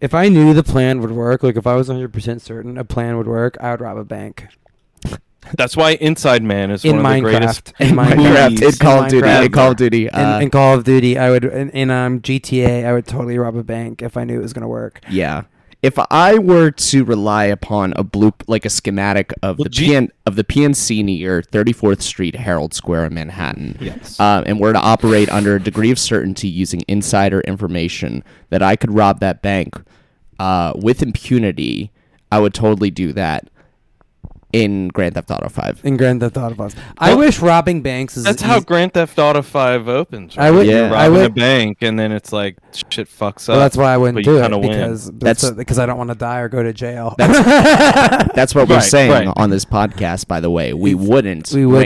If I knew the plan would work, like if I was 100% certain a plan would work, I would rob a bank. That's why Inside Man is one of the greatest. In Minecraft, in Call of Duty, in Call of Duty, in Call of Duty, I would in GTA, I would totally rob a bank if I knew it was going to work. Yeah. If I were to rely upon a bloop, like a schematic of the PNC near 34th Street Herald Square in Manhattan, yes, and were to operate under a degree of certainty using insider information that I could rob that bank with impunity, I would totally do that. In Grand Theft Auto 5. I wish robbing banks is... That's how Grand Theft Auto 5 opens. Right? You're robbing a bank, and then it's like, shit fucks up. Well, that's why I wouldn't do it, because I don't want to die or go to jail. That's what we're saying on this podcast, by the way. We wouldn't rob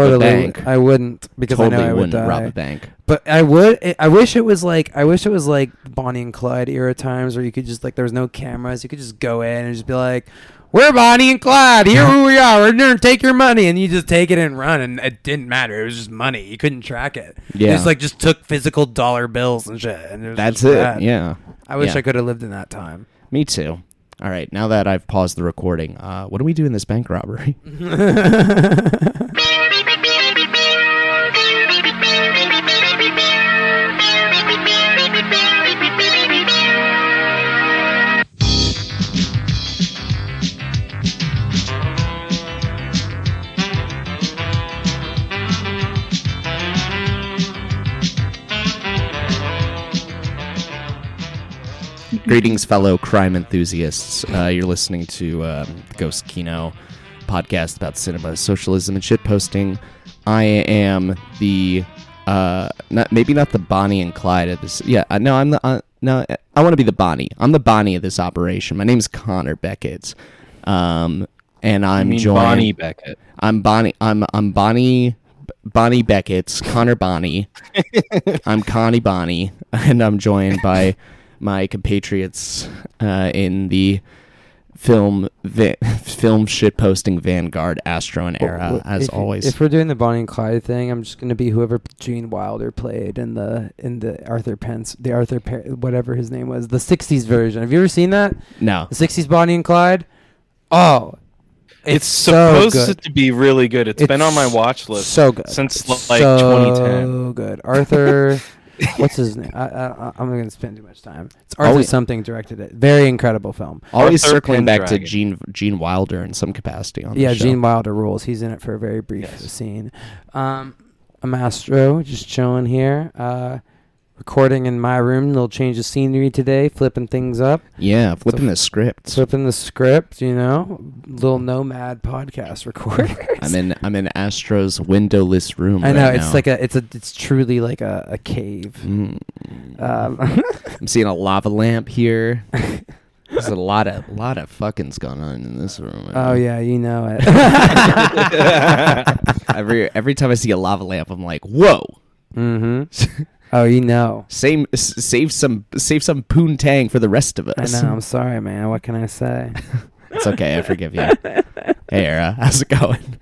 a bank. I wouldn't, because I know I would die. Rob a bank. But I would. I wish it was like Bonnie and Clyde era times, where you could just, like, there was no cameras. You could just go in and just be like... We're Bonnie and Clyde. Here we are. We're going to take your money. And you just take it and run. And it didn't matter. It was just money. You couldn't track it. Yeah. It's like just took physical dollar bills and shit. And That's it. Yeah. I wish I could have lived in that time. Me too. All right. Now that I've paused the recording, what do we do in this bank robbery? Greetings, fellow crime enthusiasts. You're listening to the Ghost Kino podcast about cinema, socialism, and shitposting. I am the not the Bonnie and Clyde of this. Yeah, no, I'm the no. I want to be the Bonnie. I'm the Bonnie of this operation. My name's Connor Beckett, and I'm joined. Bonnie Beckett. I'm Bonnie Beckett's Connor Bonnie. I'm Connie Bonnie, and I'm joined by my compatriots in the film shitposting Vanguard Astro and era, as always. If we're doing the Bonnie and Clyde thing, I'm just gonna be whoever Gene Wilder played in the Arthur Pence, the Arthur Perry, whatever his name was, the '60s version. Have you ever seen that? No. The '60s Bonnie and Clyde. Oh, it's supposed to be really good. It's been on my watch list. So good since like 2010. So good, Arthur. What's his name? I'm not going to spend too much time. It's Arthur something directed it. Very incredible film. Always circling back to Gene Wilder in some capacity on the show. Yeah, Gene Wilder rules. He's in it for a very brief scene. I'm Astro, just chilling here. Recording in my room. Little change of scenery today. Flipping things up. Yeah, flipping the script. Flipping the script, you know. Little nomad podcast recorder. I'm in Astro's windowless room. I know, right now. It's truly like a cave. I'm seeing a lava lamp here. There's a lot of fuckings going on in this room. Right? Oh yeah, you know it. Every time I see a lava lamp, I'm like, whoa. Mm-hmm. Oh, you know. Save some poontang for the rest of us. I know. I'm sorry, man. What can I say? It's okay. I forgive you. Hey, Era. How's it going?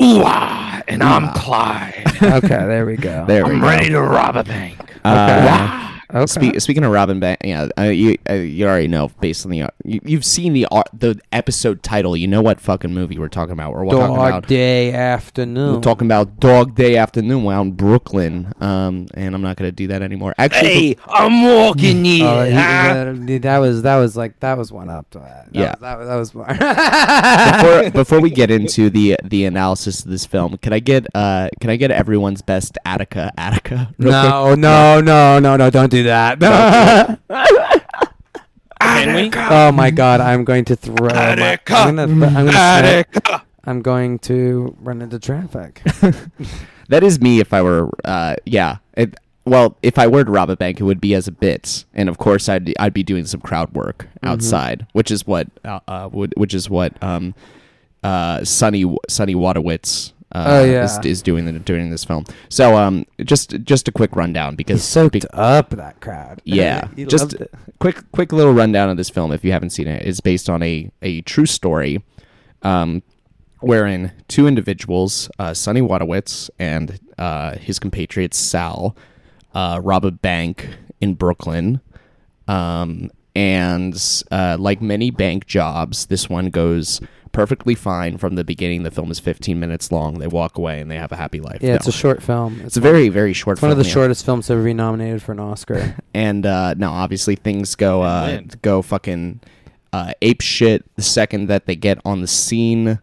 Ooh, and I'm Clyde. Okay, there we go. I'm ready to rob a bank. Okay. Speaking of robbing bank, yeah, you already know based on you've seen the episode title. You know what fucking movie we're talking about. We're talking about Dog Day Afternoon out in Brooklyn, and I'm not gonna do that anymore. Actually, hey, I'm walking here. That was one up to that. That was more. before we get into the analysis of this film, can I get everyone's best Attica? No, don't do. That. Can we? Oh my god, I'm going to throw. I'm going to run into traffic. That is me if I were. If I were to rob a bank, it would be as a bit, and of course I'd be doing some crowd work outside, which is what Sonny Wojtowicz. Is doing this film. So just a quick rundown because he soaked up that crowd. Yeah, just quick little rundown of this film if you haven't seen it. It's based on a true story, wherein two individuals, Sonny Wojtowicz and his compatriot Sal, rob a bank in Brooklyn. And like many bank jobs, this one goes perfectly fine from the beginning. The film is 15 minutes long. They walk away and they have a happy life. Yeah, no. It's a short film. It's a very, very short film. It's one of the shortest films to ever be nominated for an Oscar. And no, obviously things go fucking ape shit the second that they get on the scene.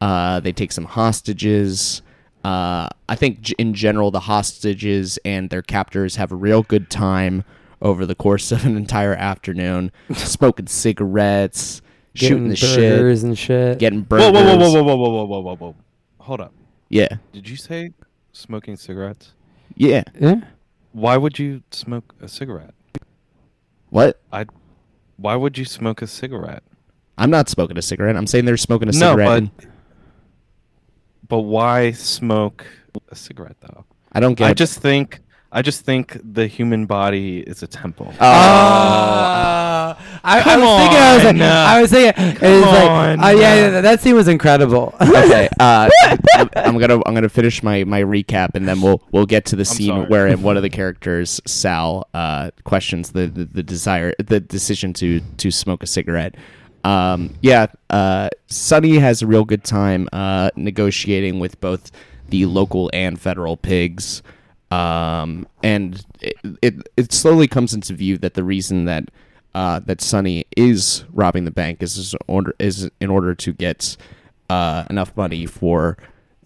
They take some hostages. I think in general the hostages and their captors have a real good time over the course of an entire afternoon, smoking cigarettes, shooting the shit, and shit, getting burgers. Whoa! Hold up. Yeah. Did you say smoking cigarettes? Yeah. Yeah. Why would you smoke a cigarette? What? Why would you smoke a cigarette? I'm not smoking a cigarette. I'm saying they're smoking a cigarette. No, but why smoke a cigarette though? I don't get it. I just think the human body is a temple. Oh. I was thinking, that scene was incredible. Okay, I'm gonna finish my recap and then we'll get to the scene wherein one of the characters, Sal, questions the decision to smoke a cigarette. Sonny has a real good time negotiating with both the local and federal pigs. And it slowly comes into view that the reason that Sonny is robbing the bank is in order to get enough money for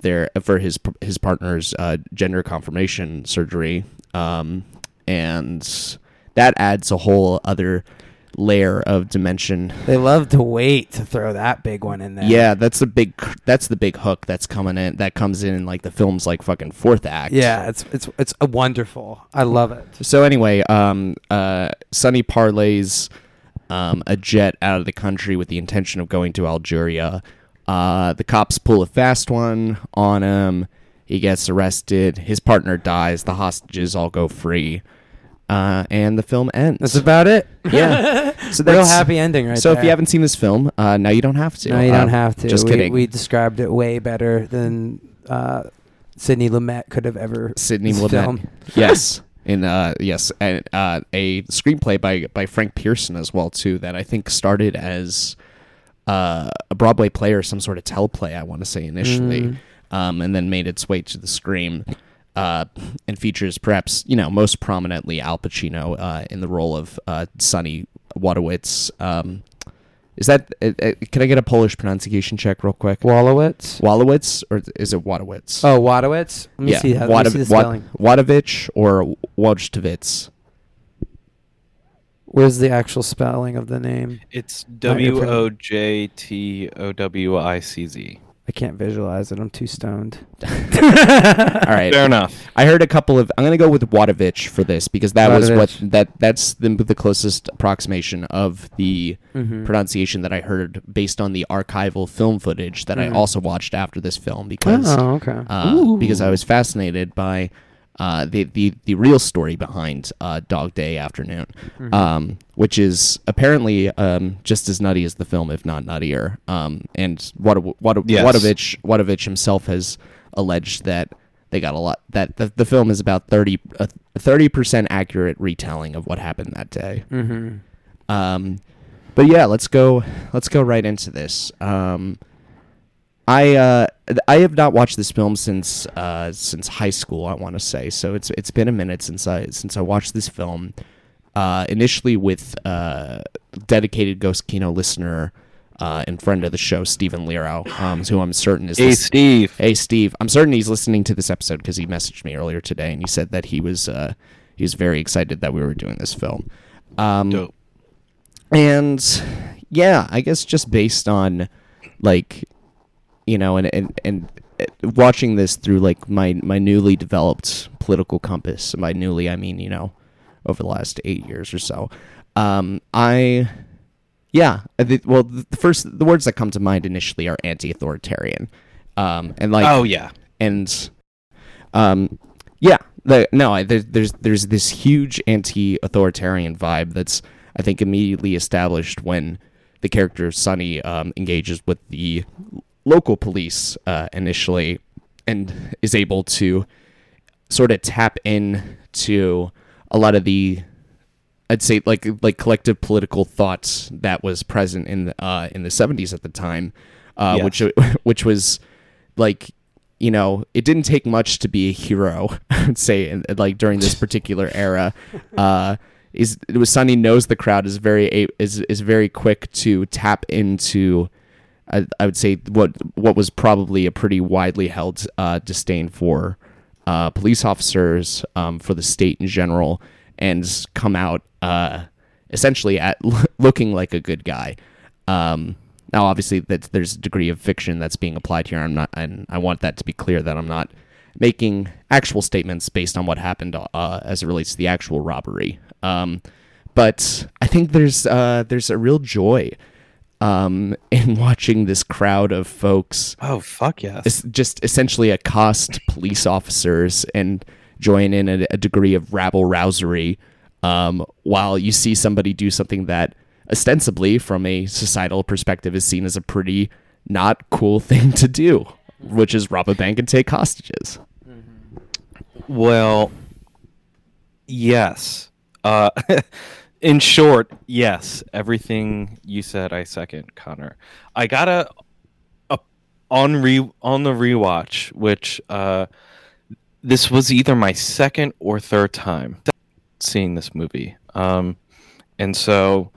his partner's gender confirmation surgery, and that adds a whole other layer of dimension. They love to wait to throw that big one in there. Yeah, that's the big hook that's coming in. That comes in like the film's like fucking fourth act. Yeah, it's a wonderful. I love it. So anyway, Sonny parlays a jet out of the country with the intention of going to Algeria. The cops pull a fast one on him. He gets arrested. His partner dies. The hostages all go free. And the film ends. That's about it. Yeah. So that's, real happy ending right so there. So if you haven't seen this film, now you don't have to. No, you don't have to. Just kidding. We described it way better than Sidney Lumet could have ever. Sidney Lumet. Film. Yes. And a screenplay by Frank Pearson as well too that I think started as a Broadway play or some sort of teleplay, I want to say initially, and then made its way to the screen. And features perhaps, most prominently Al Pacino in the role of Sonny Wojtowicz. Is that? Can I get a Polish pronunciation check real quick? Wojtowicz, or is it Wojtowicz? Oh, Wojtowicz. Let me see the spelling. Wojtowicz or Wojtowicz. Where's the actual spelling of the name? It's Wojtowicz. I can't visualize it. I'm too stoned. All right. Fair enough. I heard a couple of... I'm going to go with Wojtowicz for this because that Wojtowicz. Was what... That's the closest approximation of the pronunciation that I heard based on the archival film footage that I also watched after this film because I was fascinated by the real story behind Dog Day Afternoon, which is apparently just as nutty as the film, if not nuttier. And Wojtowicz himself has alleged that they got a lot. That the film is about 30% accurate retelling of what happened that day. Mm-hmm. But yeah, let's go right into this. I have not watched this film since high school, I want to say. So it's been a minute since I watched this film. Initially with dedicated Ghost Kino listener and friend of the show, Stephen Lero, who I'm certain is... Hey, Steve. I'm certain he's listening to this episode because he messaged me earlier today and he said that he was very excited that we were doing this film. Dope. And yeah, I guess just based on like... and watching this through like my newly developed political compass. And by newly, I mean over the last 8 years or so. The words that come to mind initially are anti-authoritarian, There's this huge anti-authoritarian vibe that's I think immediately established when the character Sonny engages with the local police initially and is able to sort of tap in to a lot of the I'd say like collective political thoughts that was present in the 70s at the time, yeah. which was like, you know, it didn't take much to be a hero. I'd say like during this particular era, it was Sonny knows the crowd is very quick to tap into, I would say what was probably a pretty widely held disdain for police officers, for the state in general, and come out essentially at looking like a good guy. Now, obviously, that there's a degree of fiction that's being applied here. I'm not, and I want that to be clear that I'm not making actual statements based on what happened as it relates to the actual robbery. But I think there's a real joy in watching this crowd of folks. Oh, fuck yes! It's just essentially accost police officers and join in a degree of rabble-rousery while you see somebody do something that ostensibly from a societal perspective is seen as a pretty not cool thing to do, which is rob a bank and take hostages. Well, yes. In short, yes. Everything you said, I second, Connor. I got on the rewatch, which... this was either my second or third time seeing this movie. And so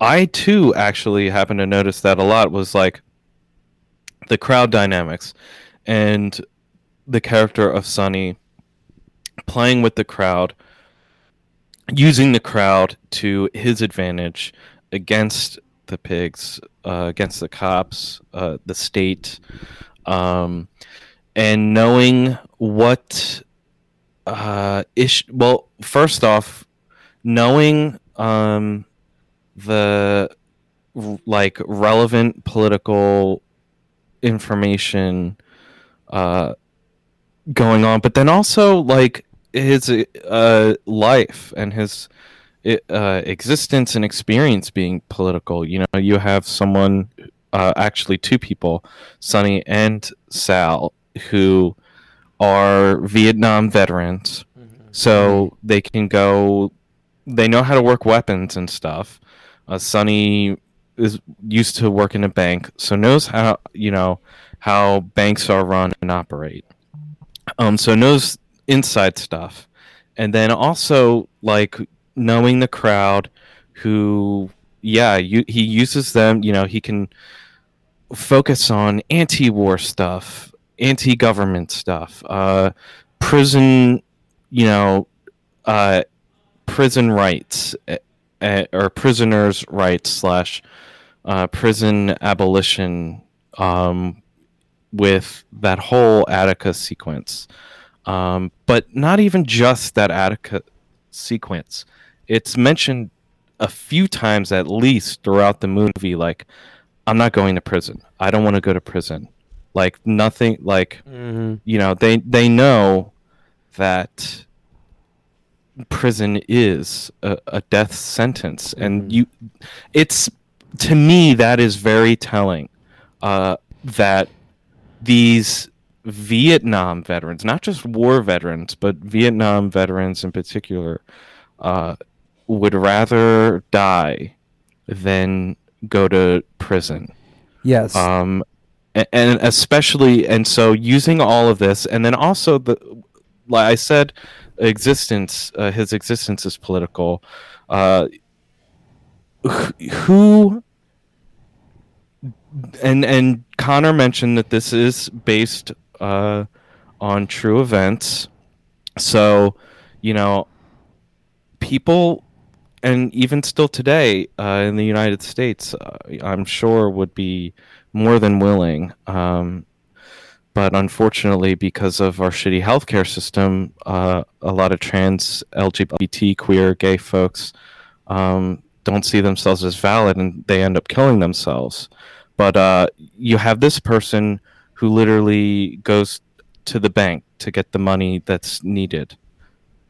I, too, actually happened to notice that a lot was like the crowd dynamics and the character of Sonny playing with the crowd, using the crowd to his advantage against the pigs, against the cops, the state, and knowing what well, first off, knowing the like relevant political information going on, but then also like his life and his existence and experience being political. You know, you have someone, actually two people, Sonny and Sal, who are Vietnam veterans, so they can go. They know how to work weapons and stuff. Sonny is used to work in a bank, so knows how, you know, how banks are run and operate. So knows inside stuff, and then also like knowing the crowd, who, yeah, he uses them. You know, he can focus on anti-war stuff, anti-government stuff, prison, you know, prison rights, or prisoners' rights / prison abolition, with that whole Attica sequence. But not even just that Attica sequence. It's mentioned a few times at least throughout the movie, like, I'm not going to prison. I don't want to go to prison. Like, nothing, like, you know, they know that prison is a death sentence. And it's, to me, that is very telling, that these Vietnam veterans, not just war veterans, but Vietnam veterans in particular, would rather die than go to prison. Yes. And especially, and so using all of this, and then also the, like I said, existence. His existence is political. Who? And Connor mentioned that this is based on true events, so you know, people, and even still today in the United States, I'm sure would be more than willing, but unfortunately, because of our shitty healthcare system, a lot of trans, LGBT, queer, gay folks don't see themselves as valid, and they end up killing themselves. But you have this person who literally goes to the bank to get the money that's needed,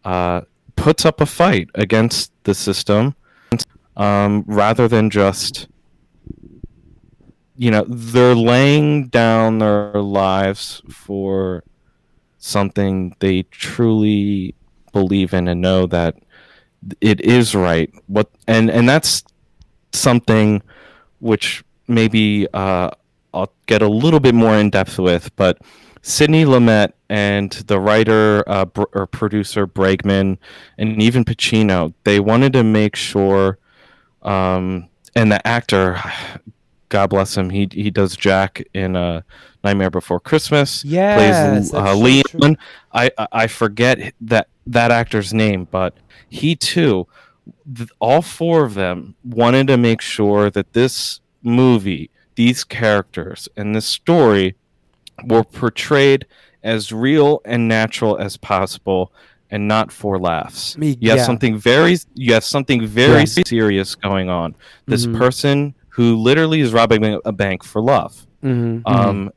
puts up a fight against the system, rather than just... You know, they're laying down their lives for something they truly believe in and know that it is right. What and that's something which maybe I'll get a little bit more in depth with, but Sidney Lumet and the writer or producer Bregman and even Pacino, they wanted to make sure, and the actor, God bless him, he does Jack in Nightmare Before Christmas. Yeah, plays Leon. True. I forget that actor's name, but he too, all four of them wanted to make sure that this movie, these characters, and this story were portrayed as real and natural as possible, and not for laughs. You have something very serious going on. This person who literally is robbing a bank for love. Mm-hmm.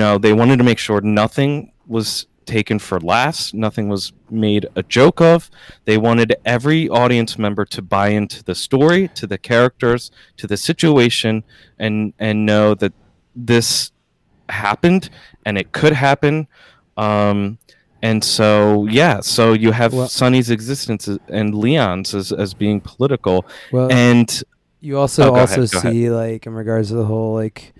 They wanted to make sure nothing was taken for laughs, nothing was made a joke of. They wanted every audience member to buy into the story, to the characters, to the situation, and know that this happened and it could happen. So you have Sonny's existence and Leon's as being political. Well, and you also see like in regards to the whole like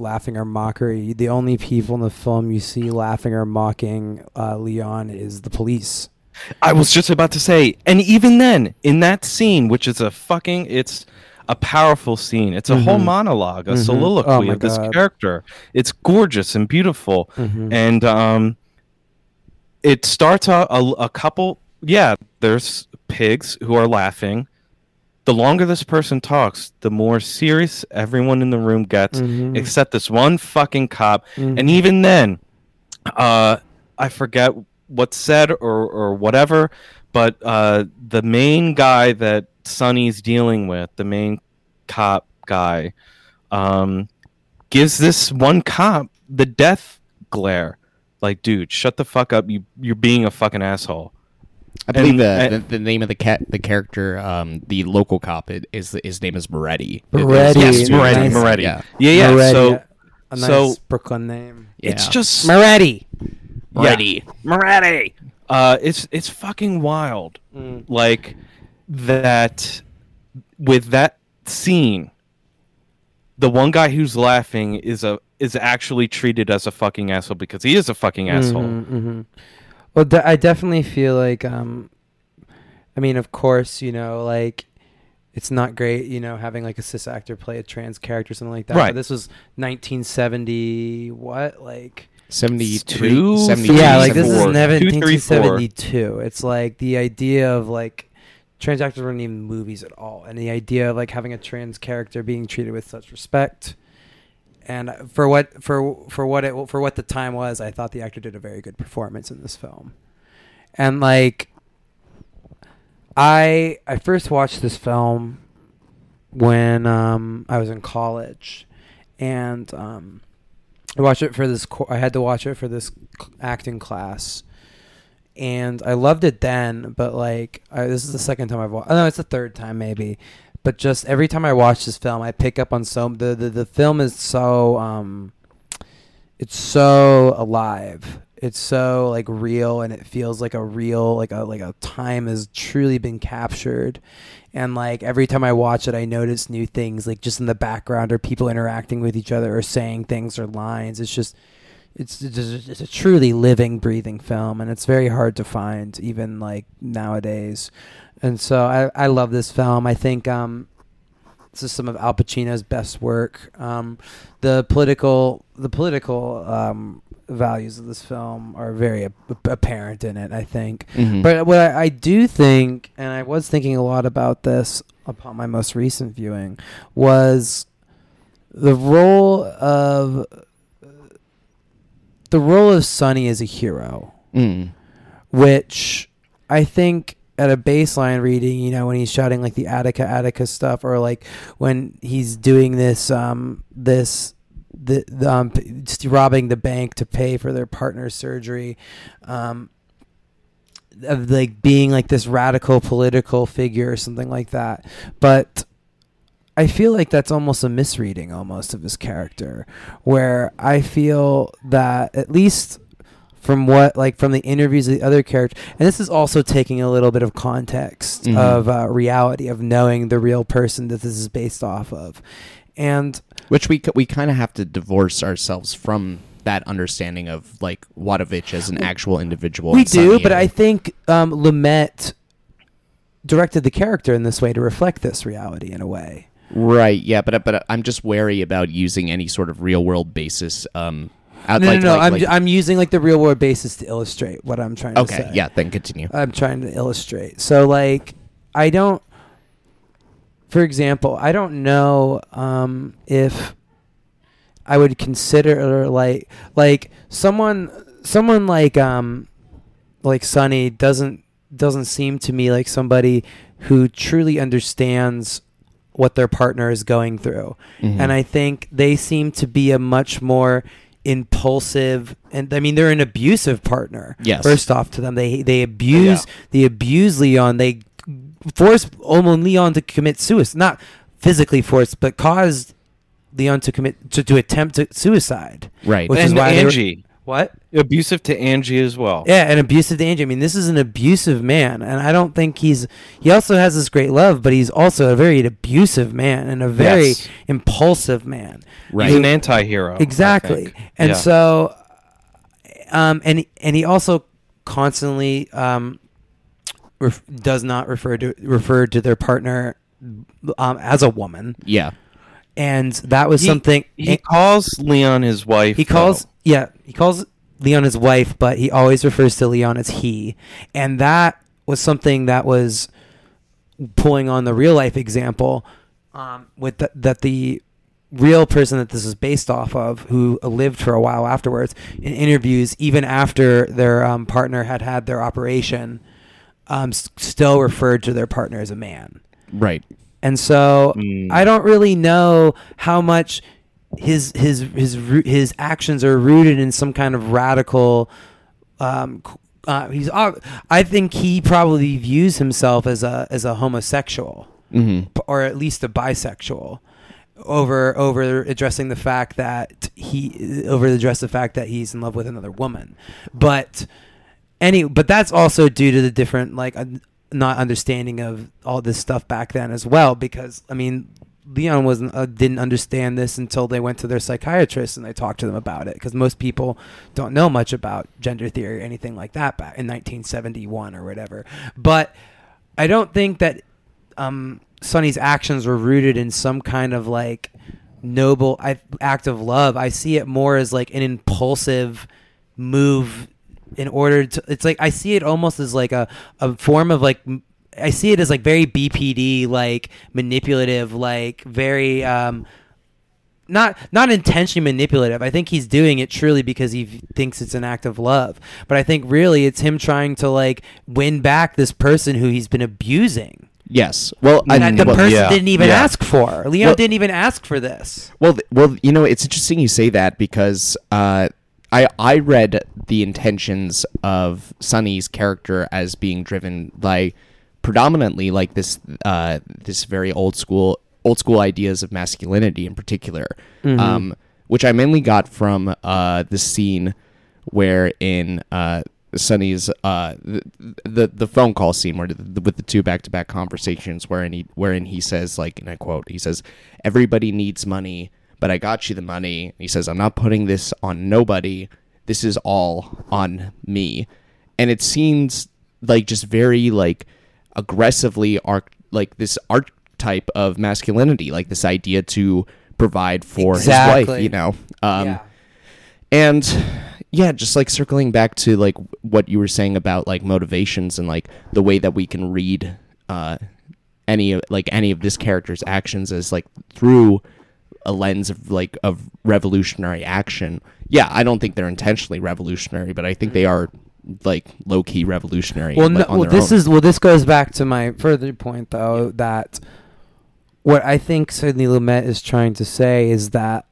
laughing or mockery, the only people in the film you see laughing or mocking Leon is the police. I was just about to say, and even then, in that scene, which is it's a powerful scene, it's a whole monologue, a soliloquy of this character. It's gorgeous and beautiful, and it starts out a couple. Yeah, there's pigs who are laughing. The longer this person talks, the more serious everyone in the room gets, except this one fucking cop. Mm-hmm. And even then, I forget what's said or whatever, but the main guy that Sonny's dealing with, the main cop guy, gives this one cop the death glare. Like, dude, shut the fuck up. You're being a fucking asshole. I believe the name of the character, the local cop, his name is Moretti. Moretti. Yeah. Moretti. So, a nice Brooklyn name. Yeah. It's just Moretti. Moretti. It's fucking wild. Like that. With that scene, the one guy who's laughing is actually treated as a fucking asshole because he is a fucking asshole. Mm-hmm. Well, I definitely feel like, I mean, of course, you know, like, it's not great, you know, having like a cis actor play a trans character or something like that. Right. But this was 1970, 72? 73? Yeah, like, this is 1972. It's like the idea of like trans actors weren't even movies at all. And the idea of like having a trans character being treated with such respect. And for what the time was, I thought the actor did a very good performance in this film. And like, I first watched this film when I was in college, and I watched it for this. I had to watch it for this acting class, and I loved it then. But like, this is the second time I've watched. Oh, no, it's the third time maybe. But just every time I watch this film, I pick up on the film is so it's so alive. It's so like real, and it feels like a real like a time has truly been captured. And like every time I watch it, I notice new things, like just in the background or people interacting with each other or saying things or lines. It's just it's a truly living, breathing film, and it's very hard to find even like nowadays. And so I love this film. I think this is some of Al Pacino's best work. The political values of this film are very apparent in it, I think. Mm-hmm. But what I do think, and I was thinking a lot about this upon my most recent viewing, was the role of Sonny as a hero, which I think at a baseline reading, you know, when he's shouting like the Attica stuff, or like when he's doing this robbing the bank to pay for their partner's surgery, of like being like this radical political figure or something like that. But I feel like that's almost a misreading almost of his character, where I feel that at least from what, like, from the interviews of the other characters. And this is also taking a little bit of context mm-hmm. of reality, of knowing the real person that this is based off of. And which we kind of have to divorce ourselves from that understanding of, like, Wojtowicz as an actual individual. We do, but I think Lumet directed the character in this way to reflect this reality in a way. Right, yeah, but I'm just wary about using any sort of real-world basis. I'm using, like, the real-world basis to illustrate what I'm trying to say. Okay, yeah, then continue. I'm trying to illustrate. So, like, I don't... For example, I don't know if I would consider, like someone like Sonny doesn't seem to me like somebody who truly understands what their partner is going through. Mm-hmm. And I think they seem to be a much more impulsive, and I mean they're an abusive partner. Yes. First off to them. They abuse Leon. They force Leon to commit suicide. Not physically forced, but caused Leon to commit to attempt suicide. Right. Which and is why Angie. What? Abusive to Angie as well. Yeah, and abusive to Angie. I mean, this is an abusive man, and I don't think he also has this great love, but he's also a very abusive man and a very impulsive man. Right. He's an anti-hero. Exactly. And so and he also constantly does not refer to their partner as a woman. Yeah. And that was something... He calls Leon his wife. He calls Leon his wife, but he always refers to Leon as he. And that was something that was pulling on the real-life example with that the real person that this is based off of, who lived for a while afterwards, in interviews, even after their partner had their operation, still referred to their partner as a man. Right. And so I don't really know how much his actions are rooted in some kind of radical. I think he probably views himself as a homosexual, mm-hmm. or at least a bisexual, over addressing the fact that he's in love with another woman. But that's also due to the different not understanding of all this stuff back then as well, because I mean Leon didn't understand this until they went to their psychiatrist and they talked to them about it, because most people don't know much about gender theory or anything like that back in 1971 or whatever. But I don't think that Sonny's actions were rooted in some kind of like noble act of love. I see it more as like an impulsive move in order to, it's like, I see it almost as like a form of like, I see it as like very BPD, like manipulative, like very, not intentionally manipulative. I think he's doing it truly because he thinks it's an act of love, but I think really it's him trying to like win back this person who he's been abusing. Yes. Well, the person didn't even ask for. Leon didn't even ask for this. Well, you know, it's interesting you say that, because, I read the intentions of Sonny's character as being driven by predominantly like this very old school ideas of masculinity in particular, mm-hmm. Which I mainly got from the scene where in Sonny's the phone call scene where with the two back-to-back conversations wherein he says, like, and I quote, he says, "Everybody needs money, but I got you the money." He says, "I'm not putting this on nobody. This is all on me." And it seems like just very like aggressively like this archetype of masculinity, like this idea to provide for his wife, you know? And yeah, just like circling back to like what you were saying about like motivations and like the way that we can read any of this character's actions as like through a lens of like of revolutionary action. Yeah, I don't think they're intentionally revolutionary, but I think they are like low key revolutionary. Well, this goes back to my further point though, that what I think Sidney Lumet is trying to say is that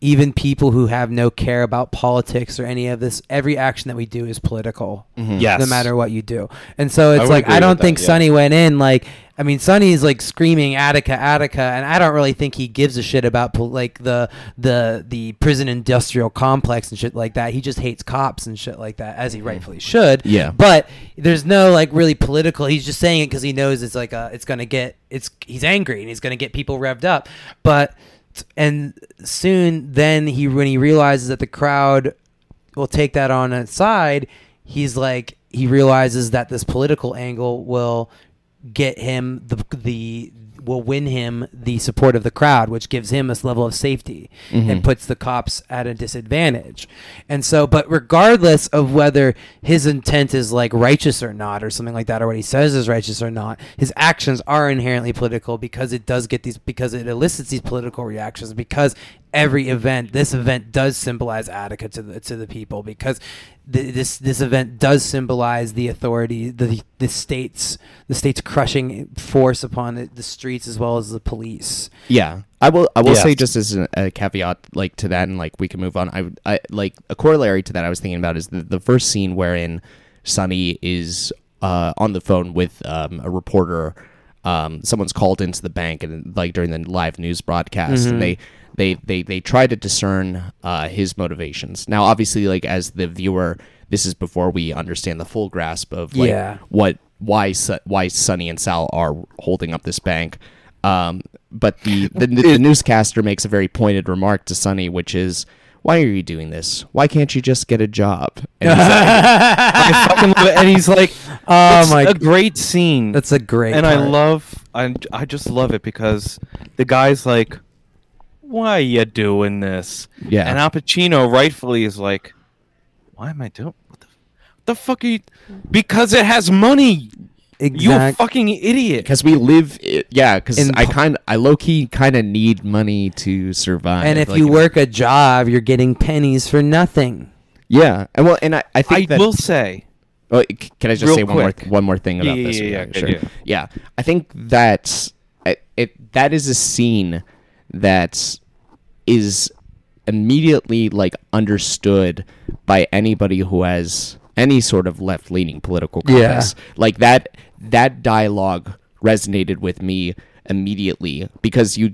even people who have no care about politics or any of this, every action that we do is political, mm-hmm. yes. no matter what you do. And so it's I like I don't think Sonny went in like I mean, Sonny is like screaming Attica, Attica, and I don't really think he gives a shit about like the prison industrial complex and shit like that. He just hates cops and shit like that, as he rightfully should. Yeah. But there's no like really political. He's just saying it because he knows it's like a, it's gonna get it's he's angry and he's gonna get people revved up. But and soon then he when he realizes that the crowd will take that on its side, he's like. He realizes that this political angle will get him the will win him the support of the crowd, which gives him this level of safety and puts the cops at a disadvantage. And so, but regardless of whether his intent is like righteous or not, or something like that, or what he says is righteous or not, his actions are inherently political because it does get these, because it elicits these political reactions, because every event, this event does symbolize Attica to the people, because this event does symbolize the authority, the state's crushing force upon the streets as well as the police. Yeah, I will say, just as a caveat like to that, and like we can move on. I like a corollary to that I was thinking about is the first scene wherein Sonny is on the phone with a reporter. Someone's called into the bank and like during the live news broadcast, and they try to discern his motivations. Now, obviously, like as the viewer, this is before we understand the full grasp of like why Sonny and Sal are holding up this bank. But the newscaster makes a very pointed remark to Sonny, which is, "Why are you doing this? Why can't you just get a job?" And he's like, and he's like, "Oh my! A great scene. That's a great." And part. I just love it because the guy's like, "Why are you doing this?" Yeah. And Al Pacino rightfully is like, "Why am I doing? What the fuck are you? Because it has money." Exactly. You fucking idiot. Because we live... because I low-key kind of need money to survive. And if like, you work a job, you're getting pennies for nothing. Yeah. And well, and I think that... I will say... Oh, can I just say one more thing about this? Yeah, I think that that is a scene that is immediately like understood by anybody who has... any sort of left-leaning political compass. Yeah. Like that dialogue resonated with me immediately because you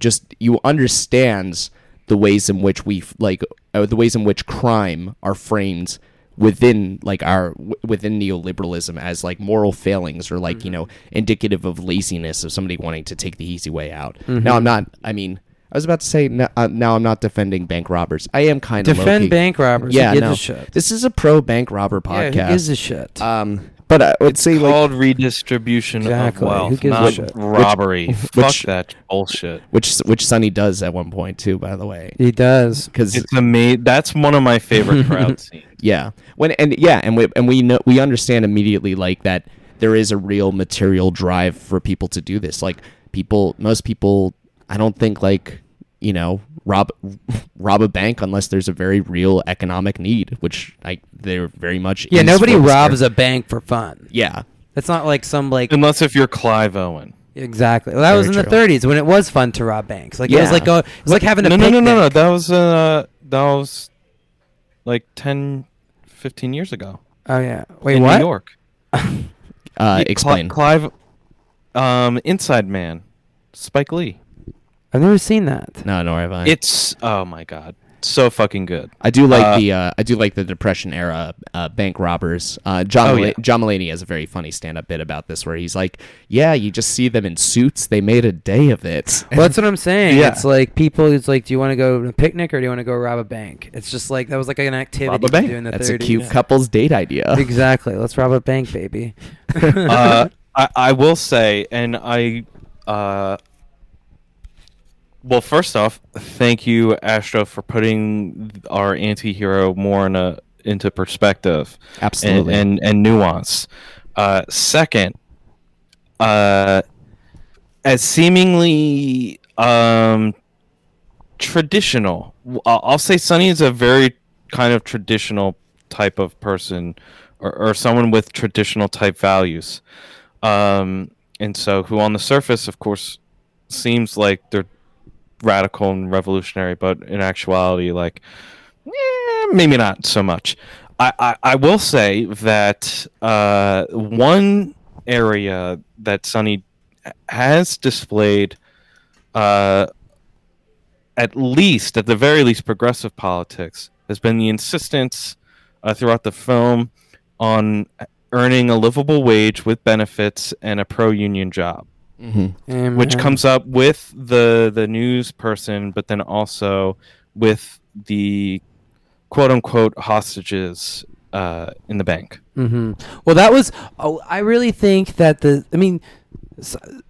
understand the ways in which crime are framed within like within neoliberalism as like moral failings or like, you know, indicative of laziness of somebody wanting to take the easy way out. Mm-hmm. Now I was about to say, now I'm not defending bank robbers. I am kind of defend low-key. Bank robbers. Yeah, no. A shit. This is a pro-bank robber podcast. Yeah, who gives a shit? But I would say called like, redistribution exactly. of wealth, who gives not a shit? Robbery. Fuck that bullshit. Which Sonny does at one point too, by the way. He does because it's amazing. That's one of my favorite crowd scenes. Yeah, we understand immediately like that there is a real material drive for people to do this. Like most people. I don't think like, you know, rob a bank unless there's a very real economic need, which they're very much. Yeah, nobody robs a bank for fun. Yeah, that's not like some like unless if you're Clive Owen. Exactly. Well, that was in the 30s when it was fun to rob banks. Like it was like it was like having a picnic. No. That was like 10, 15 years ago. Oh yeah. Wait, in what? New York. Explain. Clive, Inside Man, Spike Lee. I've never seen that. No, nor have I. It's oh my god, so fucking good. I do like the Depression era bank robbers. John Mulaney has a very funny stand-up bit about this, where he's like, "Yeah, you just see them in suits. They made a day of it." Well, that's what I'm saying. Yeah. It's like people. It's like, do you want to go to a picnic or do you want to go rob a bank? It's just like that was like an activity to do in the 30s. That's a cute couple's date idea. Exactly. Let's rob a bank, baby. I will say, and I. Well, first off, thank you, Astro, for putting our anti-hero more into perspective. Absolutely. And nuance. Second, as seemingly traditional, I'll say Sonny is a very kind of traditional type of person or someone with traditional type values. And so who on the surface, of course, seems like they're radical and revolutionary, but in actuality like maybe not so much. I will say that one area that Sonny has displayed at the very least progressive politics. There's been the insistence throughout the film on earning a livable wage with benefits and a pro-union job, mm-hmm. which comes up with the news person, but then also with the quote-unquote hostages in the bank. Mm-hmm. Well, that was... Oh, I really think that the... I mean...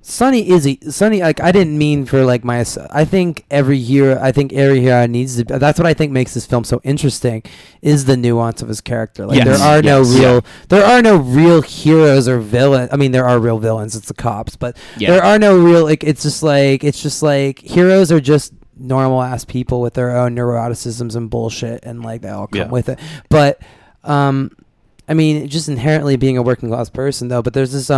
Sonny, like, I didn't mean for, like, my... I think every hero needs to... That's what I think makes this film so interesting, is the nuance of his character. Like, yes, there are no real... Yeah. There are no real heroes or villains. I mean, there are real villains. It's the cops. But there are no real... Like, it's just like... Heroes are just normal-ass people with their own neuroticisms and bullshit, and, like, they all come with it. But, I mean, just inherently being a working-class person, though, but there's this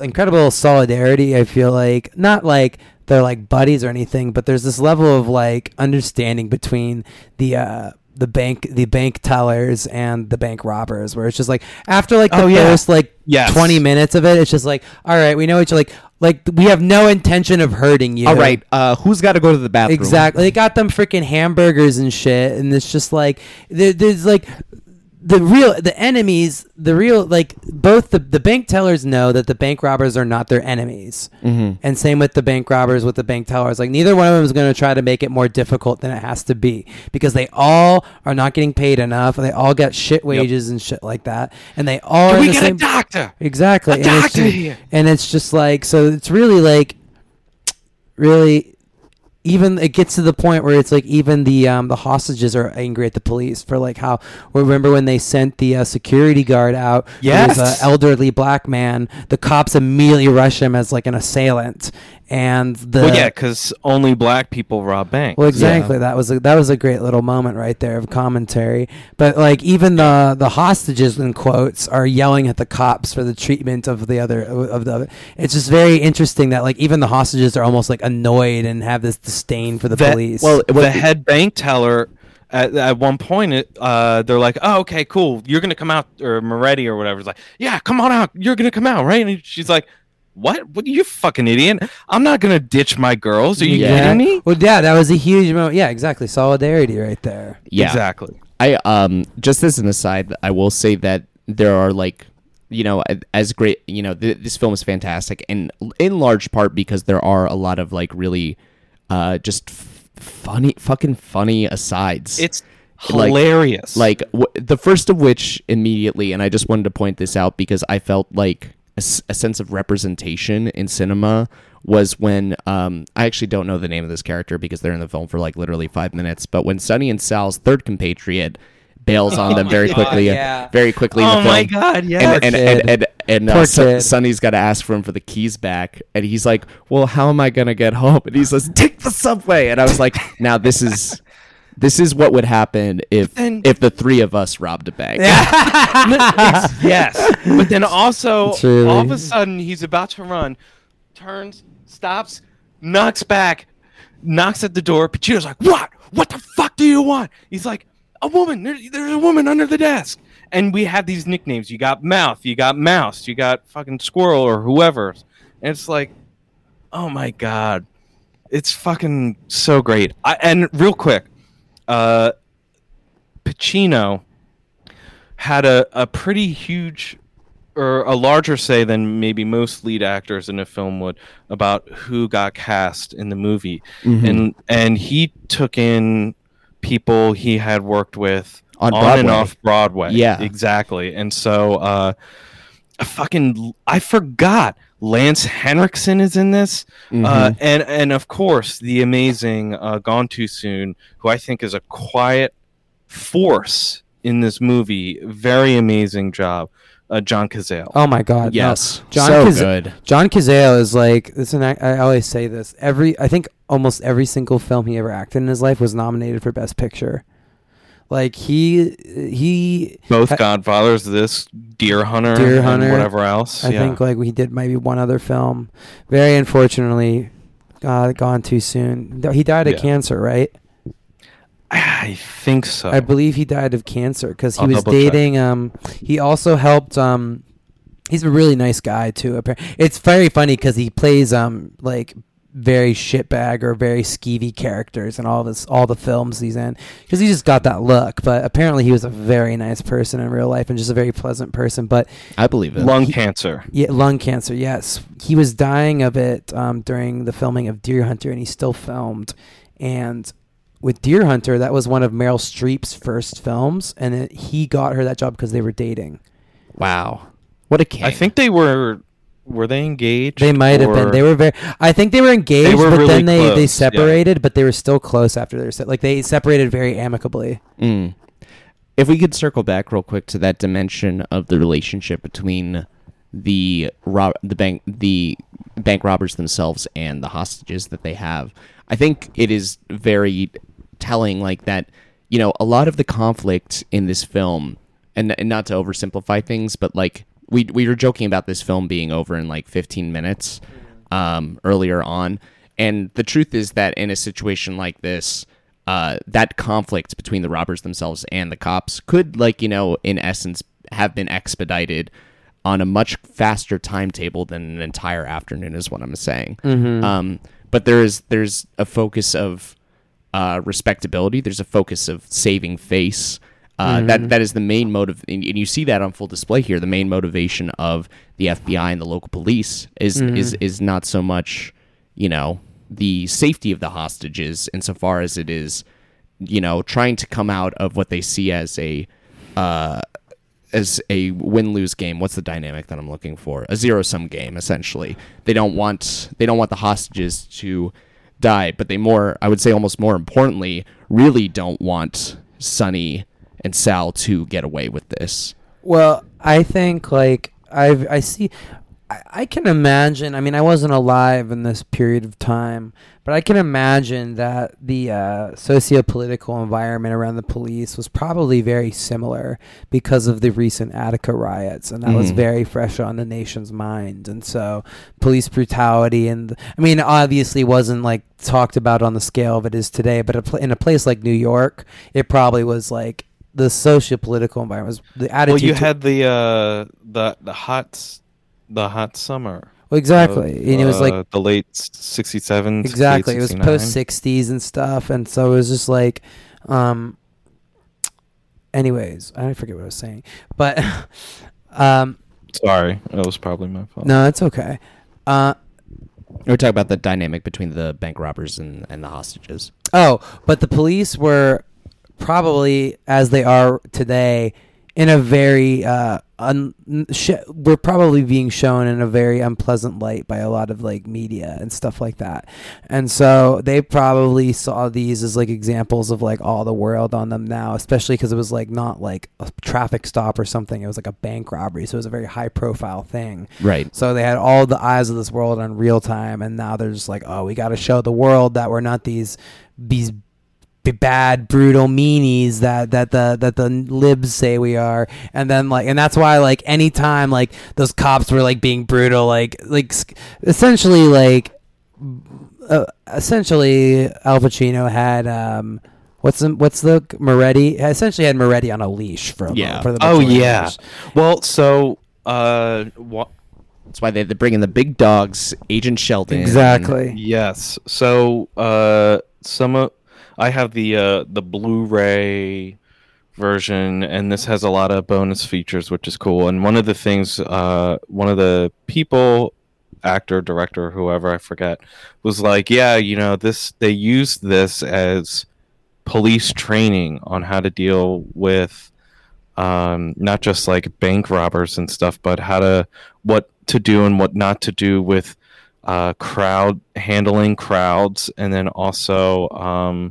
incredible solidarity. I feel like not like they're like buddies or anything, but there's this level of like understanding between the bank tellers and the bank robbers, where it's just like after like the first like 20 minutes of it, it's just like, all right, we know each other, like we have no intention of hurting you. All right, who's got to go to the bathroom? Exactly, they got them freaking hamburgers and shit, and it's just like there's like. The bank tellers know that the bank robbers are not their enemies. Mm-hmm. And same with the bank robbers, with the bank tellers. Like, neither one of them is going to try to make it more difficult than it has to be, because they all are not getting paid enough. And they all got shit wages and shit like that. And they all Can we get a doctor? Exactly. A doctor here. And it's just like, so it's really like, really... Even it gets to the point where it's like even the hostages are angry at the police for like how remember when they sent the security guard out. Yes, there was an elderly black man. The cops immediately rush him as like an assailant, and because only black people rob banks. Well, exactly. Yeah. That was a great little moment right there of commentary. But like even the hostages in quotes are yelling at the cops for the treatment of the other. It's just very interesting that like even the hostages are almost like annoyed and have this disdain for the police. Well, the head bank teller at one point, they're like, "Oh, okay, cool. You're gonna come out," or Moretti or whatever is like, "Yeah, come on out. You're gonna come out, right?" And she's like, "What? What? You fucking idiot! I'm not gonna ditch my girls. Are you kidding me?" Well, yeah, that was a huge moment. Yeah, exactly. Solidarity right there. Yeah, exactly. I just as an aside, I will say that there are like. You know, as great, you know, this film is fantastic, and in large part because there are a lot of like really just fucking funny asides. It's hilarious. Like the first of which immediately, and I just wanted to point this out because I felt like a sense of representation in cinema was when I actually don't know the name of this character because they're in the film for like literally 5 minutes, but when Sonny and Sal's third compatriot bails on them very quickly. Oh my god! Yeah, and Sonny's got to ask for him for the keys back, and he's like, "Well, how am I gonna get home?" And he says, "Take the subway." And I was like, "Now this is what would happen if the three of us robbed a bank." Yes, but then also all of a sudden he's about to run, turns, stops, knocks back, knocks at the door. Pacino's like, "What? What the fuck do you want?" He's like. A woman. There's a woman under the desk. And we had these nicknames. You got Mouth. You got Mouse. You got fucking Squirrel or whoever. And it's like, oh, my God. It's fucking so great. And real quick, Pacino had a pretty huge or a larger say than maybe most lead actors in a film would about who got cast in the movie. Mm-hmm. And he took in... people he had worked with on and off Broadway. Yeah, exactly. And so I forgot Lance Henriksen is in this. Mm-hmm. And of course the amazing Gone Too Soon, who I think is a quiet force in this movie. Very amazing job. John Cazale. Oh my God! Yes, no. John Cazale. John Cazale is like this. I always say this. I think almost every single film he ever acted in his life was nominated for Best Picture. Like he both Godfathers, this Deer Hunter, and whatever else. I think like he did maybe one other film. Very unfortunately, gone too soon. He died of cancer, right? I think so. I believe he died of cancer because he was dating. He also helped He's a really nice guy too. It's very funny because he plays like very shitbag or very skeevy characters in all the films he's in, because he just got that look. But apparently he was a very nice person in real life and just a very pleasant person. But I believe it. Lung cancer. Yeah, lung cancer. Yes, he was dying of it during the filming of Deer Hunter, and he still filmed. And with Deer Hunter, that was one of Meryl Streep's first films, and he got her that job because they were dating. Wow. What a king. I think they were they engaged? They might have been. They were very, I think they were engaged, they separated, yeah. But they were still close after their like they separated very amicably. Mm. If we could circle back real quick to that dimension of the relationship between the bank robbers themselves and the hostages that they have. I think it is very telling like that, you know, a lot of the conflict in this film, and not to oversimplify things, but like we were joking about this film being over in like 15 minutes earlier on. And the truth is that in a situation like this, that conflict between the robbers themselves and the cops could, like, you know, in essence, have been expedited on a much faster timetable than an entire afternoon is what I'm saying. Mm-hmm. But there's a focus of respectability. There's a focus of saving face. That is the main motive, and you see that on full display here. The main motivation of the FBI and the local police is not so much, you know, the safety of the hostages insofar as it is, you know, trying to come out of what they see as a win-lose game. What's the dynamic that I'm looking for? A zero-sum game, essentially. They don't want the hostages to die, but they more, I would say, almost more importantly, really don't want Sonny and Sal to get away with this. Well, I think, like, I can imagine, I mean, I wasn't alive in this period of time, but I can imagine that the socio-political environment around the police was probably very similar because of the recent Attica riots, and that was very fresh on the nation's mind. And so police brutality, and I mean, obviously wasn't, like, talked about on the scale of it is today, but in a place like New York, it probably was, like, the socio-political environment, was the attitude. Well, you had the hot summer. Well, exactly, and it was like the late '67. Exactly, it was post '60s and stuff, and so it was just like, anyways, I forget what I was saying, but, sorry, that was probably my fault. No, it's okay. We're talking about the dynamic between the bank robbers and the hostages. Oh, but the police were probably, as they are today, in a very we're probably being shown in a very unpleasant light by a lot of, like, media and stuff like that. And so they probably saw these as, like, examples of, like, all the world on them now, especially because it was, like, not like a traffic stop or something. It was like a bank robbery, so it was a very high profile thing, right? So they had all the eyes of this world on real time, and now they're just like, oh, we got to show the world that we're not these bad, brutal meanies that the libs say we are. And then, like, and that's why, like, anytime, like, those cops were, like, being brutal, like essentially Al Pacino had Moretti essentially had Moretti on a leash for the majority. Oh yeah, years. Well, so that's why they bring in the big dogs, Agent Sheldon. Exactly. Yes. So I have the Blu-ray version, and this has a lot of bonus features, which is cool. And one of the things, one of the people, actor, director, whoever, I forget, was like, yeah, you know, this, they used this as police training on how to deal with not just, like, bank robbers and stuff, but what to do and what not to do with handling crowds, and then also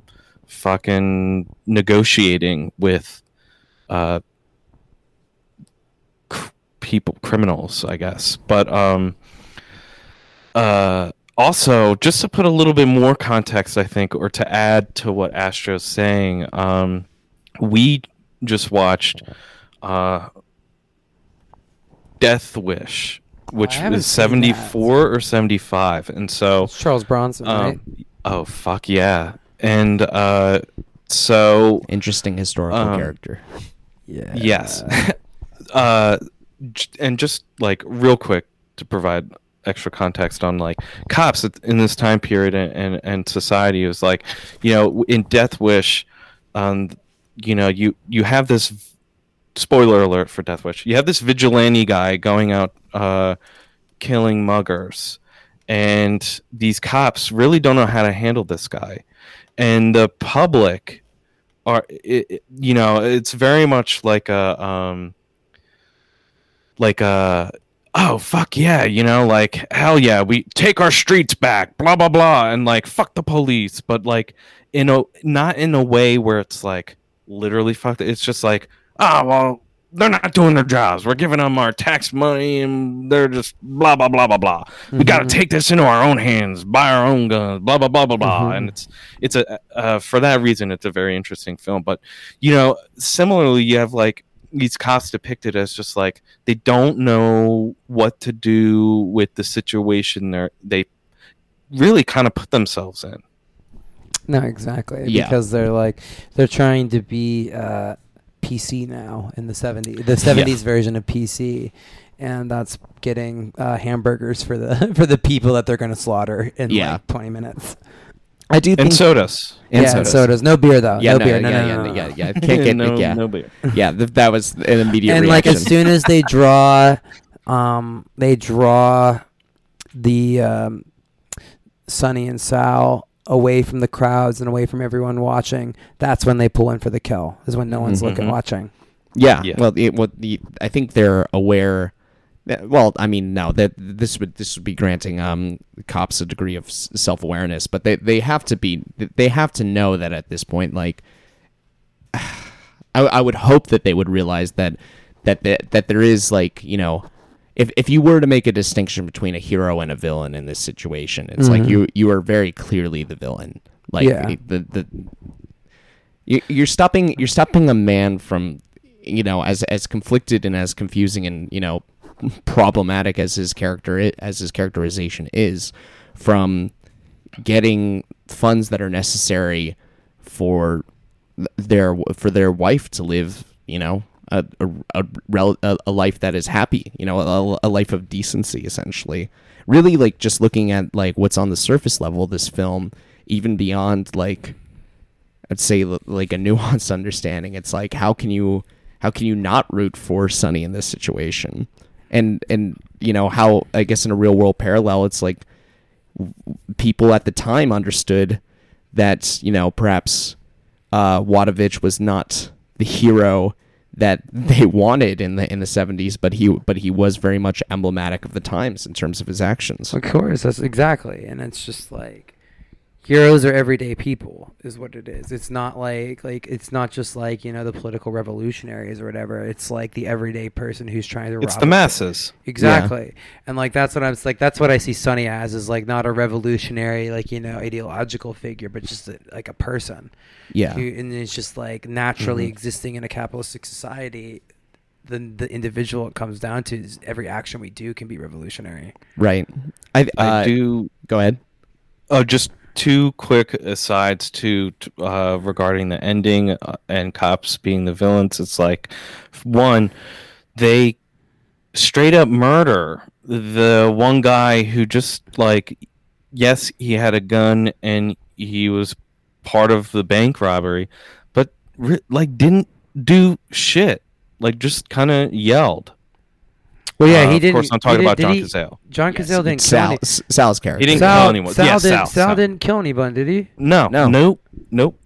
fucking negotiating with criminals, I guess. But also, just to put a little bit more context, I think, or to add to what Astro's saying, we just watched Death Wish, which is 74 or 75, and so it's Charles Bronson, right? Oh, fuck yeah. And so interesting historical character. Yeah. Yes. and just like real quick to provide extra context on like cops in this time period and society, is like, you know, in Death Wish, you know, you have this, spoiler alert for Death Wish, you have this vigilante guy going out killing muggers, and these cops really don't know how to handle this guy, and the public are, you know, it's very much like a oh, fuck yeah, you know, like, hell yeah, we take our streets back, blah, blah, blah, and, like, fuck the police, but, like, not in a way where it's, like, literally fuck it. It's just like, oh, well, they're not doing their jobs. We're giving them our tax money, and they're just blah, blah, blah, blah, blah. Mm-hmm. We gotta take this into our own hands, buy our own guns, blah, blah, blah, blah, blah. Mm-hmm. And it's a, for that reason, it's a very interesting film. But, you know, similarly, you have, like, these cops depicted as just like they don't know what to do with the situation they really kind of put themselves in. No, exactly. Yeah. Because they're like, they're trying to be PC now in the 70s, the 70s version of PC. And that's getting hamburgers for the people that they're going to slaughter in like 20 minutes. I do think, and sodas. And sodas. No beer, though. Yeah, no beer. No. Can't get no beer. Yeah, that was an immediate reaction. And, like, as soon as they draw the Sonny and Sal away from the crowds and away from everyone watching, that's when they pull in for the kill, is when no one's looking watching. Yeah. Well, I think they're aware... Well, I mean, no, that this would be granting cops a degree of self-awareness, but they have to know that at this point, like, I would hope that they would realize that there is, like, you know, if you were to make a distinction between a hero and a villain in this situation, it's like you are very clearly the villain, like you're stopping a man from, you know, as conflicted and as confusing and, you know, problematic as his character, as his characterization is, from getting funds that are necessary for their wife to live, you know, a life that is happy, you know, a life of decency, essentially. Really, like, just looking at, like, what's on the surface level of this film, even beyond, like, I'd say, like, a nuanced understanding. It's like, how can you not root for Sonny in this situation? And you know, how, I guess, in a real world parallel, it's like people at the time understood that, you know, perhaps Wojtowicz was not the hero that they wanted in the 70s, but he was very much emblematic of the times in terms of his actions. Of course, that's exactly. And it's just like, heroes are everyday people, is what it is. It's not like it's not just like, you know, the political revolutionaries or whatever. It's like the everyday person who's trying to rob. It's the masses. Exactly. Yeah. And like that's what I see Sonny as, is like not a revolutionary, like, you know, ideological figure, but just like a person. Yeah. And it's just like naturally existing in a capitalistic society. The individual, it comes down to is every action we do can be revolutionary. Right. I do. Go ahead. Oh, just two quick asides to regarding the ending and cops being the villains. It's like, one, they straight up murder the one guy who just, like, yes, he had a gun and he was part of the bank robbery, but like didn't do shit, like just kind of yelled. Well, yeah, he didn't. Of course, I'm talking about John Cazale. John Cazale didn't kill anyone. Sal's character. He didn't kill anyone. Sal didn't kill anyone, did he? No. Nope.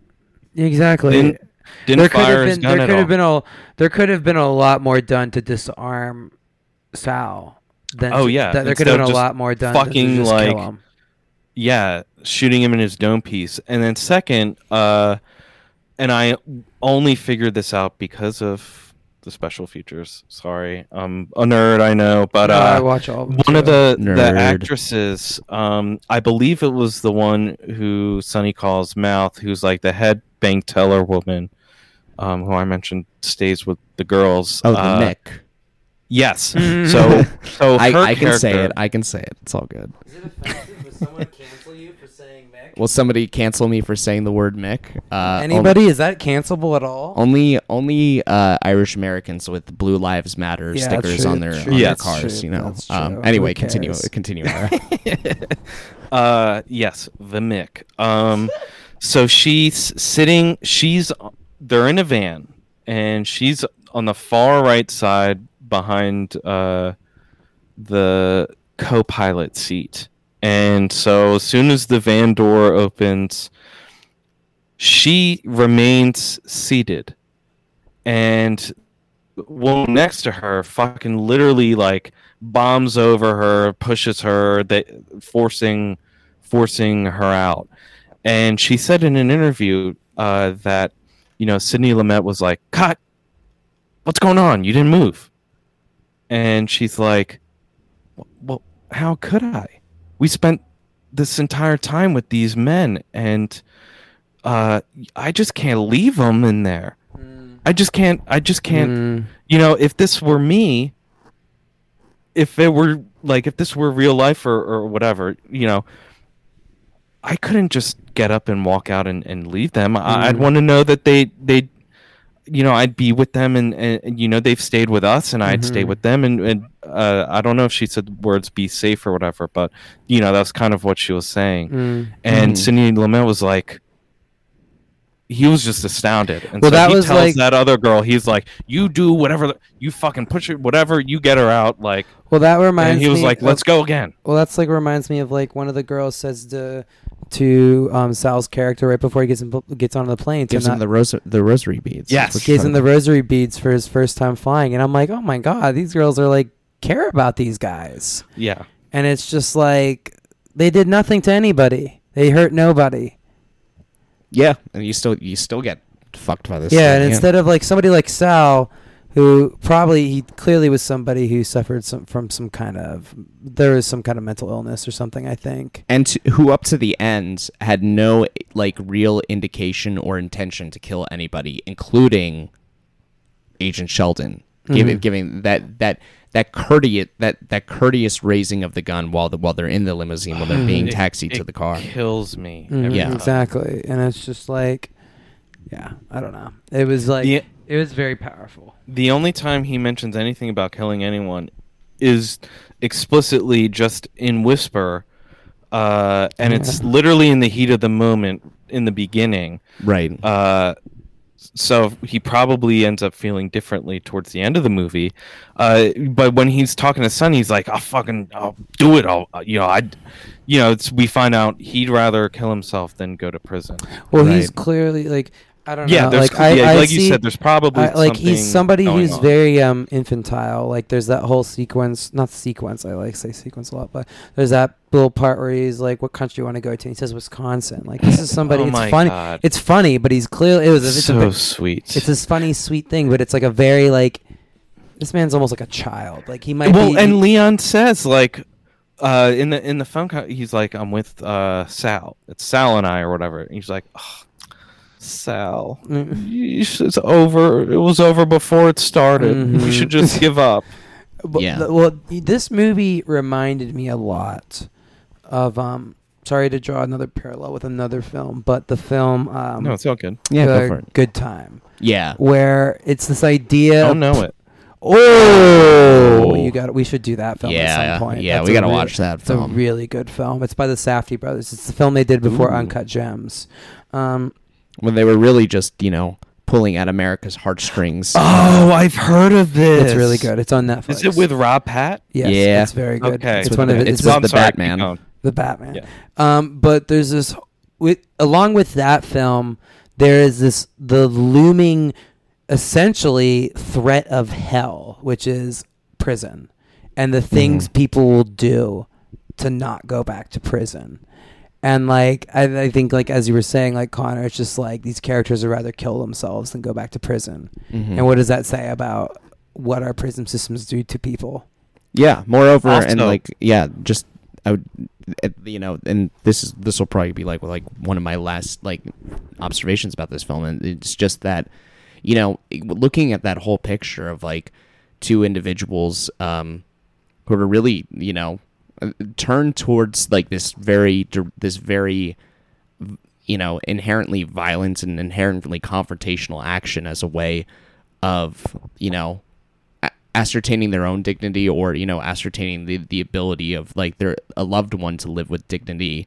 Exactly. Didn't fire his gun at all. There could have been a lot more done to disarm Sal. Oh, yeah. There could have been a lot more done to just kill him. Yeah, shooting him in his dome piece. And then second, and I only figured this out because of the special features. Sorry, I'm a nerd, I know, but I watch all of one too. Of the actresses, I believe it was the one who Sonny calls Mouth, who's like the head bank teller woman, who I mentioned stays with the girls. Oh, the Nick. Yes. So I can say it. It's all good. Is it offensive if someone cancel you for saying Mouth? Mick. Will somebody cancel me for saying the word Mick? Anybody? Is that cancelable at all? Only Irish Americans with Blue Lives Matter stickers on their cars. True. You know. Anyway, continue. Yes, the Mick. So they're in a van, and she's on the far right side behind the co-pilot seat. And so as soon as the van door opens, she remains seated. And the woman next to her fucking literally like bombs over her, pushes her, forcing her out. And she said in an interview that, you know, Sidney Lumet was like, "Cut! What's going on? You didn't move." And she's like, "Well, how could I? We spent this entire time with these men, and I just can't leave them in there. I just can't. You know, if this were me, if this were real life or whatever, you know, I couldn't just get up and walk out and leave them. I'd want to know that they, you know, I'd be with them and you know, they've stayed with us and I'd stay with them. And I don't know if she said the words "be safe" or whatever, but you know, that's kind of what she was saying. And Sidney Lumet was like, he was just astounded. And well, so he tells that other girl, he's like, "You do whatever, you fucking push her, whatever, you get her out." Like, well, that reminds me. And he was like, "Let's go again." Well, that's like, reminds me of like one of the girls says to Sal's character right before he gets onto the plane. Gives him the rosary beads. Yes. Gives him the rosary beads for his first time flying. And I'm like, oh my God, these girls are like, care about these guys. Yeah. And it's just like, they did nothing to anybody. They hurt nobody. Yeah. And you still get fucked by this. Yeah. Thing, and instead of like somebody like Sal, who clearly was somebody who suffered from some kind of mental illness or something, I think. And who up to the end had no like real indication or intention to kill anybody, including Agent Sheldon. Giving that courteous raising of the gun while they're in the limousine, while they're being taxied to the car. It kills me. Exactly. And it's just like, yeah, I don't know. It was like, it was very powerful. The only time he mentions anything about killing anyone is explicitly just in whisper. And it's literally in the heat of the moment in the beginning. Right. So he probably ends up feeling differently towards the end of the movie. But when he's talking to Sonny, he's like, I'll do it. We find out he'd rather kill himself than go to prison. Well, right? He's clearly like, I don't know. Like, you said, there's probably like something he's somebody who's on. Very infantile. Like there's that whole sequence, not sequence. I like say sequence a lot, but there's that little part where he's like, "What country do you want to go to?" And he says Wisconsin. Like this is somebody. God. It's funny, but he's clearly sweet. It's this funny, sweet thing, but it's like a very like this man's almost like a child. Like he might. Well, and Leon says like. In the phone call, he's like, "I'm with Sal. It's Sal and I," or whatever. And he's like, "Oh, Sal, it's over. It was over before it started. We should just give up." Well, this movie reminded me a lot of. Sorry to draw another parallel with another film, but the film. No, it's all good. Yeah, go for it. Good Time. Yeah, where it's this idea. Don't know it. Oh, you got it. We should do that film at some point. Yeah, we got to watch that film. It's a really good film. It's by the Safdie brothers. It's the film they did before Uncut Gems. When they were really just, you know, pulling at America's heartstrings. Oh, I've heard of this. It's really good. It's on Netflix. Is it with Rob Pat? Yes, yeah. It's very good. Okay. The Batman. Yeah. But there's this, along with that film, there is this, the looming essentially threat of hell, which is prison and the things people will do to not go back to prison. And like I think like as you were saying, like Connor, it's just like these characters would rather kill themselves than go back to prison. And what does that say about what our prison systems do to people? Moreover also, and like I would, you know, and this will probably be like one of my last like observations about this film, and it's just that, you know, looking at that whole picture of like two individuals who are really, you know, turned towards like this very you know, inherently violence and inherently confrontational action as a way of, you know, ascertaining their own dignity, or, you know, ascertaining the ability of, like, their a loved one to live with dignity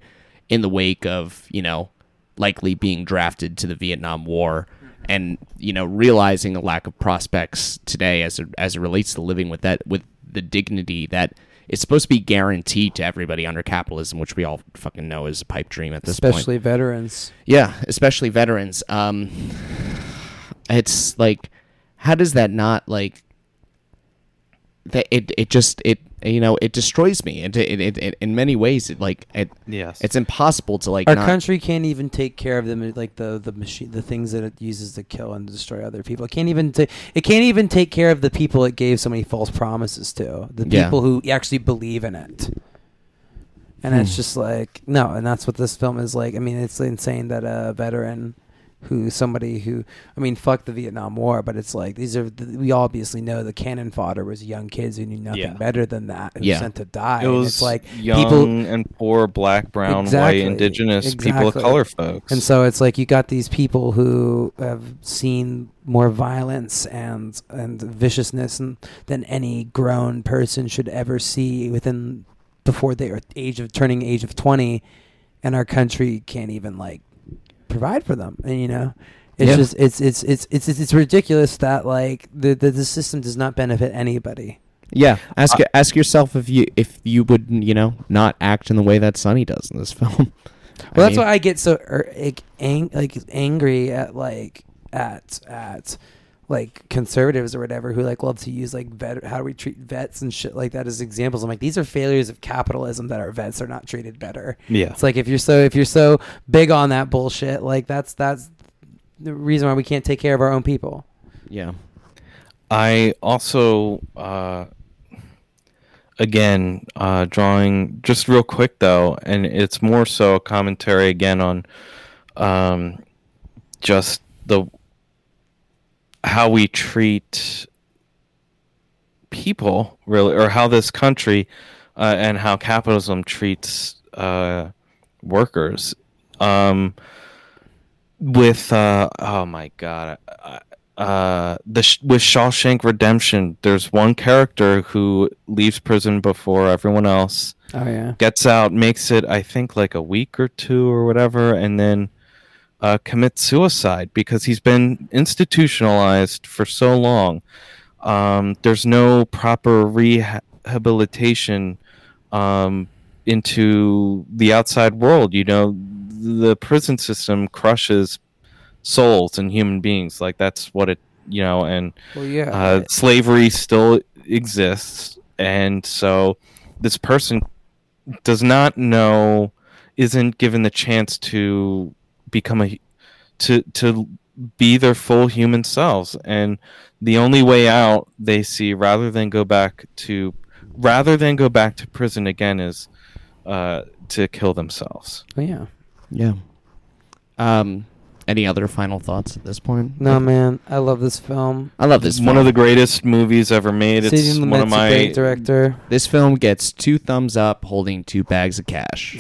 in the wake of, you know, likely being drafted to the Vietnam War, and, you know, realizing a lack of prospects today as it relates to living with that, with the dignity that is supposed to be guaranteed to everybody under capitalism, which we all fucking know is a pipe dream at this point. Especially veterans. Yeah, especially veterans. It's like, how does that not, like, that it just, it, you know, it destroys me. It in many ways, it, like, it, yes, it's impossible to, like, our country can't even take care of them, like the machine, the things that it uses to kill and destroy other people. It can't even take care of the people it gave so many false promises to, the people who actually believe in it. And it's just like, no, and that's what this film is like. I mean, it's insane that a veteran who, I mean, fuck the Vietnam War, but it's like, these are, we obviously know the cannon fodder was young kids who knew nothing better than that, and were sent to die. It was, it's like, young people, and poor black, brown, white, indigenous, people of color folks. And so it's like, you got these people who have seen more violence and viciousness than any grown person should ever see before they are turning age of 20, and our country can't even, like, provide for them. And, you know, it's just it's ridiculous that, like, the system does not benefit anybody. Ask yourself if you would, you know, not act in the way that Sonny does in this film. Well, that's why I get so angry at conservatives or whatever, who, like, love to use, like, how we treat vets and shit like that as examples. I'm like, these are failures of capitalism that our vets are not treated better. Yeah. It's like, if you're so big on that bullshit, like, that's the reason why we can't take care of our own people. Yeah. I also, drawing just real quick though, and it's more so a commentary again on, just how we treat people, really, or how this country and how capitalism treats workers. With Shawshank Redemption, there's one character who leaves prison before everyone else. Oh yeah, gets out, makes it, I think, like a week or two or whatever, and then commit suicide because he's been institutionalized for so long. There's no proper rehabilitation into the outside world. You know, the prison system crushes souls and human beings. Like, that's what it, you know, and slavery still exists. And so this person isn't given the chance to become to be their full human selves, and the only way out they see, rather than go back to prison again, is to kill themselves. Any other final thoughts at this point? No, man. I love this film. One of the greatest movies ever made. It's one of my... great director. This film gets 2 thumbs up holding 2 bags of cash.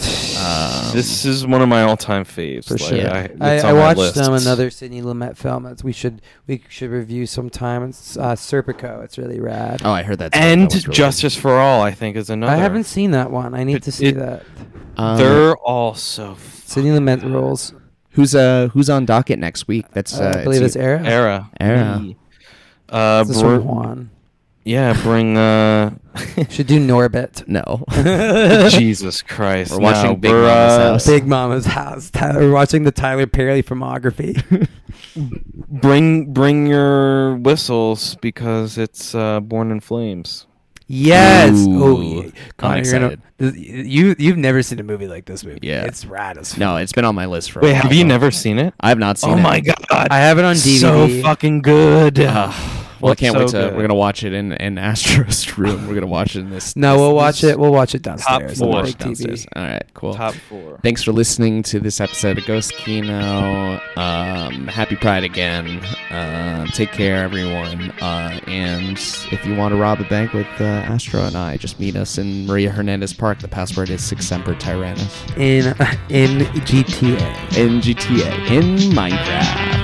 This is one of my all-time faves. For sure. I watched another Sidney Lumet film that we should review sometime. It's Serpico. It's really rad. Oh, I heard that. And that really Justice for All, I think, is another. I haven't seen that one. I need to see that. They're all so... Sidney Lumet rules. Who's on docket next week? That's I believe it's Era. Era. Juan. Yeah, bring. Should do Norbit. No. Jesus Christ! We're watching Big Mama's House. Big Mama's House. We're watching the Tyler Perry filmography. Bring your whistles, because it's Born in Flames. Yes. Ooh. Oh, yeah. Connor, I'm excited. You've never seen a movie like this movie. Yeah. It's rad as fuck. No, it's been on my list for a while. Have you never seen it? I have not seen it. Oh my god. I have it on DVD. So fucking good. Well, I can't wait to. We're gonna watch it in Astro's room. We're gonna watch it in this. No, we'll watch it. We'll watch it downstairs. We'll watch it downstairs. All right, cool. Top four. Thanks for listening to this episode of Ghost Kino. Happy Pride again. Take care, everyone. And if you want to rob a bank with Astro and I, just meet us in Maria Hernandez Park. The password is Six Semper Tyrannis. In GTA. In Minecraft.